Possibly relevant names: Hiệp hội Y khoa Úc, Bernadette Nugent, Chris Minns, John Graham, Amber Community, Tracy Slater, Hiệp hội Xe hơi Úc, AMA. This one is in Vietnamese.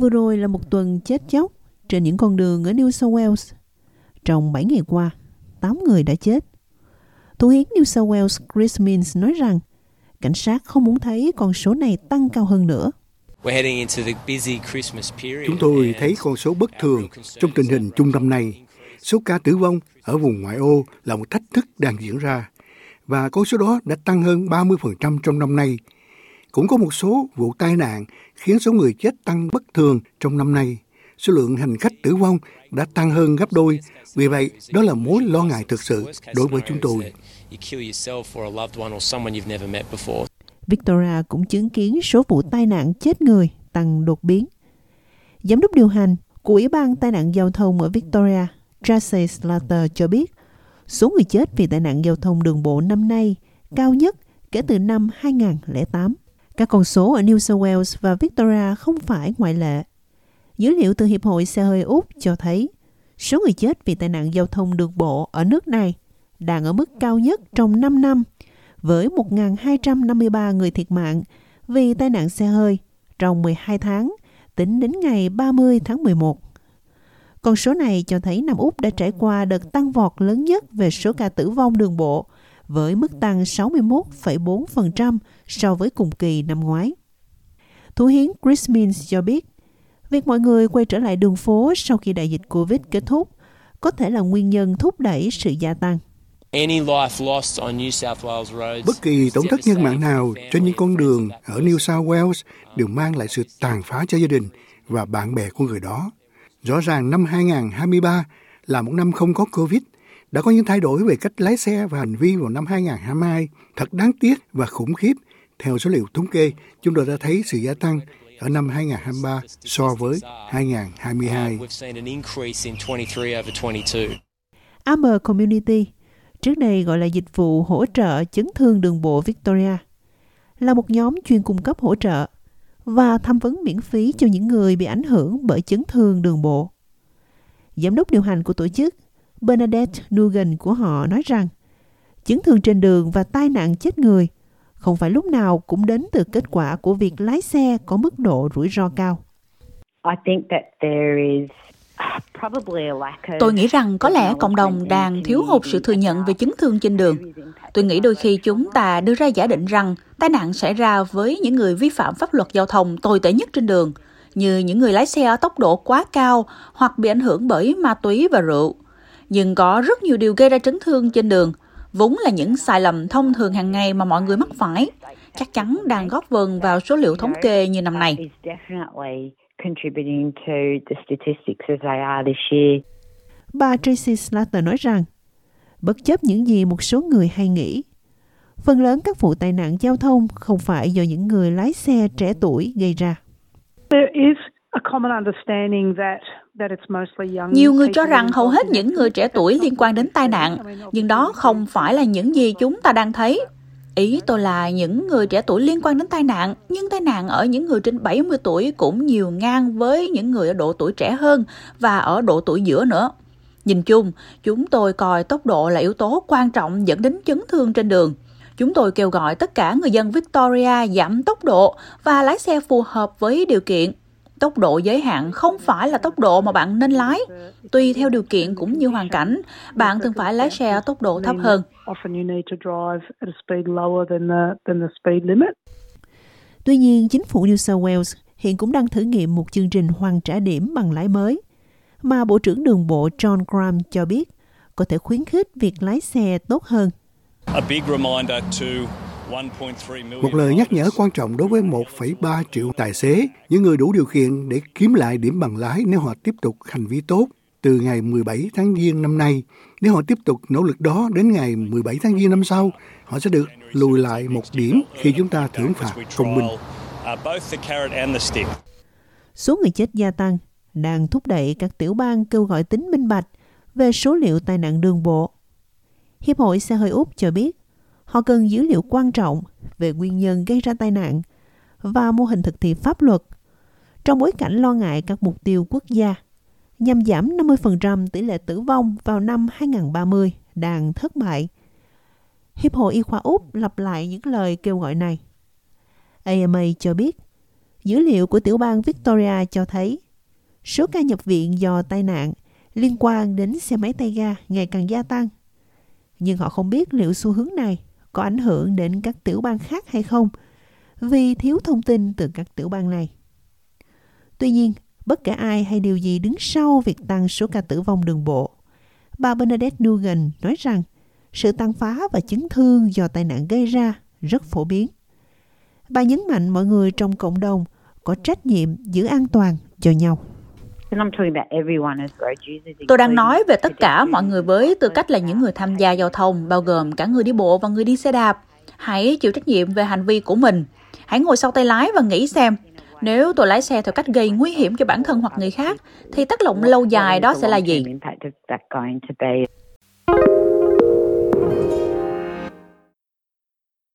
tuần vừa rồi là một tuần chết chóc trên những con đường ở New South Wales. Trong 7 ngày qua, 8 người đã chết. Thủ hiến New South Wales Chris Minns nói rằng cảnh sát không muốn thấy con số này tăng cao hơn nữa. Chúng tôi thấy con số bất thường trong tình hình chung năm nay. Số ca tử vong ở vùng ngoại ô là một thách thức đang diễn ra, và con số đó đã tăng hơn 30% trong năm nay. Cũng có một số vụ tai nạn khiến số người chết tăng bất thường trong năm nay. Số lượng hành khách tử vong đã tăng hơn gấp đôi, vì vậy đó là mối lo ngại thực sự đối với chúng tôi. Victoria cũng chứng kiến số vụ tai nạn chết người tăng đột biến. Giám đốc điều hành của Ủy ban tai nạn giao thông ở Victoria, Tracy Slater cho biết, số người chết vì tai nạn giao thông đường bộ năm nay cao nhất kể từ năm 2008. Các con số ở New South Wales và Victoria không phải ngoại lệ. Dữ liệu từ Hiệp hội Xe hơi Úc cho thấy số người chết vì tai nạn giao thông đường bộ ở nước này đang ở mức cao nhất trong 5 năm, với 1.253 người thiệt mạng vì tai nạn xe hơi trong 12 tháng, tính đến ngày 30 tháng 11. Con số này cho thấy Nam Úc đã trải qua đợt tăng vọt lớn nhất về số ca tử vong đường bộ, với mức tăng 61,4% so với cùng kỳ năm ngoái. Thủ hiến Chris Minns cho biết, việc mọi người quay trở lại đường phố sau khi đại dịch Covid kết thúc có thể là nguyên nhân thúc đẩy sự gia tăng. Bất kỳ tổn thất nhân mạng nào trên những con đường ở New South Wales đều mang lại sự tàn phá cho gia đình và bạn bè của người đó. Rõ ràng năm 2023 là một năm không có Covid, đã có những thay đổi về cách lái xe và hành vi vào năm 2022 thật đáng tiếc và khủng khiếp. Theo số liệu thống kê, chúng tôi đã thấy sự gia tăng ở năm 2023 so với 2022. Amber Community, trước đây gọi là Dịch vụ Hỗ trợ Chấn thương Đường bộ Victoria, là một nhóm chuyên cung cấp hỗ trợ và tham vấn miễn phí cho những người bị ảnh hưởng bởi chấn thương đường bộ. Giám đốc điều hành của tổ chức, Bernadette Nugent của họ nói rằng, chấn thương trên đường và tai nạn chết người không phải lúc nào cũng đến từ kết quả của việc lái xe có mức độ rủi ro cao. Tôi nghĩ rằng có lẽ cộng đồng đang thiếu hụt sự thừa nhận về chấn thương trên đường. Tôi nghĩ đôi khi chúng ta đưa ra giả định rằng tai nạn xảy ra với những người vi phạm pháp luật giao thông tồi tệ nhất trên đường, như những người lái xe ở tốc độ quá cao hoặc bị ảnh hưởng bởi ma túy và rượu. Nhưng có rất nhiều điều gây ra chấn thương trên đường, vốn là những sai lầm thông thường hàng ngày mà mọi người mắc phải, chắc chắn đang góp phần vào số liệu thống kê như năm nay. Bà Tracy Slater nói rằng, bất chấp những gì một số người hay nghĩ, phần lớn các vụ tai nạn giao thông không phải do những người lái xe trẻ tuổi gây ra. Nhiều người cho rằng hầu hết những người trẻ tuổi liên quan đến tai nạn, nhưng đó không phải là những gì chúng ta đang thấy. Ý tôi là những người trẻ tuổi liên quan đến tai nạn, nhưng tai nạn ở những người trên 70 tuổi cũng nhiều ngang với những người ở độ tuổi trẻ hơn và ở độ tuổi giữa nữa. Nhìn chung, chúng tôi coi tốc độ là yếu tố quan trọng dẫn đến chấn thương trên đường. Chúng tôi kêu gọi tất cả người dân Victoria giảm tốc độ và lái xe phù hợp với điều kiện. Tốc độ giới hạn không phải là tốc độ mà bạn nên lái. Tùy theo điều kiện cũng như hoàn cảnh, bạn thường phải lái xe ở tốc độ thấp hơn. Tuy nhiên, chính phủ New South Wales hiện cũng đang thử nghiệm một chương trình hoàn trả điểm bằng lái mới, mà Bộ trưởng Đường bộ John Graham cho biết có thể khuyến khích việc lái xe tốt hơn. Một lời nhắc nhở quan trọng đối với 1,3 triệu tài xế, những người đủ điều kiện để kiếm lại điểm bằng lái nếu họ tiếp tục hành vi tốt từ ngày 17 tháng Giêng năm nay. Nếu họ tiếp tục nỗ lực đó đến ngày 17 tháng Giêng năm sau, họ sẽ được lùi lại một điểm khi chúng ta thưởng phạt công minh. Số người chết gia tăng đang thúc đẩy các tiểu bang kêu gọi tính minh bạch về số liệu tai nạn đường bộ. Hiệp hội Xe hơi Úc cho biết, họ cần dữ liệu quan trọng về nguyên nhân gây ra tai nạn và mô hình thực thi pháp luật trong bối cảnh lo ngại các mục tiêu quốc gia nhằm giảm 50% tỷ lệ tử vong vào năm 2030 đang thất bại. Hiệp hội Y khoa Úc lặp lại những lời kêu gọi này. AMA cho biết, Dữ liệu của tiểu bang Victoria cho thấy số ca nhập viện do tai nạn liên quan đến xe máy tay ga ngày càng gia tăng. Nhưng họ không biết liệu xu hướng này có ảnh hưởng đến các tiểu bang khác hay không, vì thiếu thông tin từ các tiểu bang này. Tuy nhiên, bất kể ai hay điều gì đứng sau việc tăng số ca tử vong đường bộ, bà Bernadette Nugent nói rằng sự tàn phá và chấn thương do tai nạn gây ra rất phổ biến. Bà nhấn mạnh mọi người trong cộng đồng có trách nhiệm giữ an toàn cho nhau. Tôi đang nói về tất cả mọi người với tư cách là những người tham gia giao thông, bao gồm cả người đi bộ và người đi xe đạp. Hãy chịu trách nhiệm về hành vi của mình. Hãy ngồi sau tay lái và nghĩ xem, nếu tôi lái xe theo cách gây nguy hiểm cho bản thân hoặc người khác, thì tác động lâu dài đó sẽ là gì?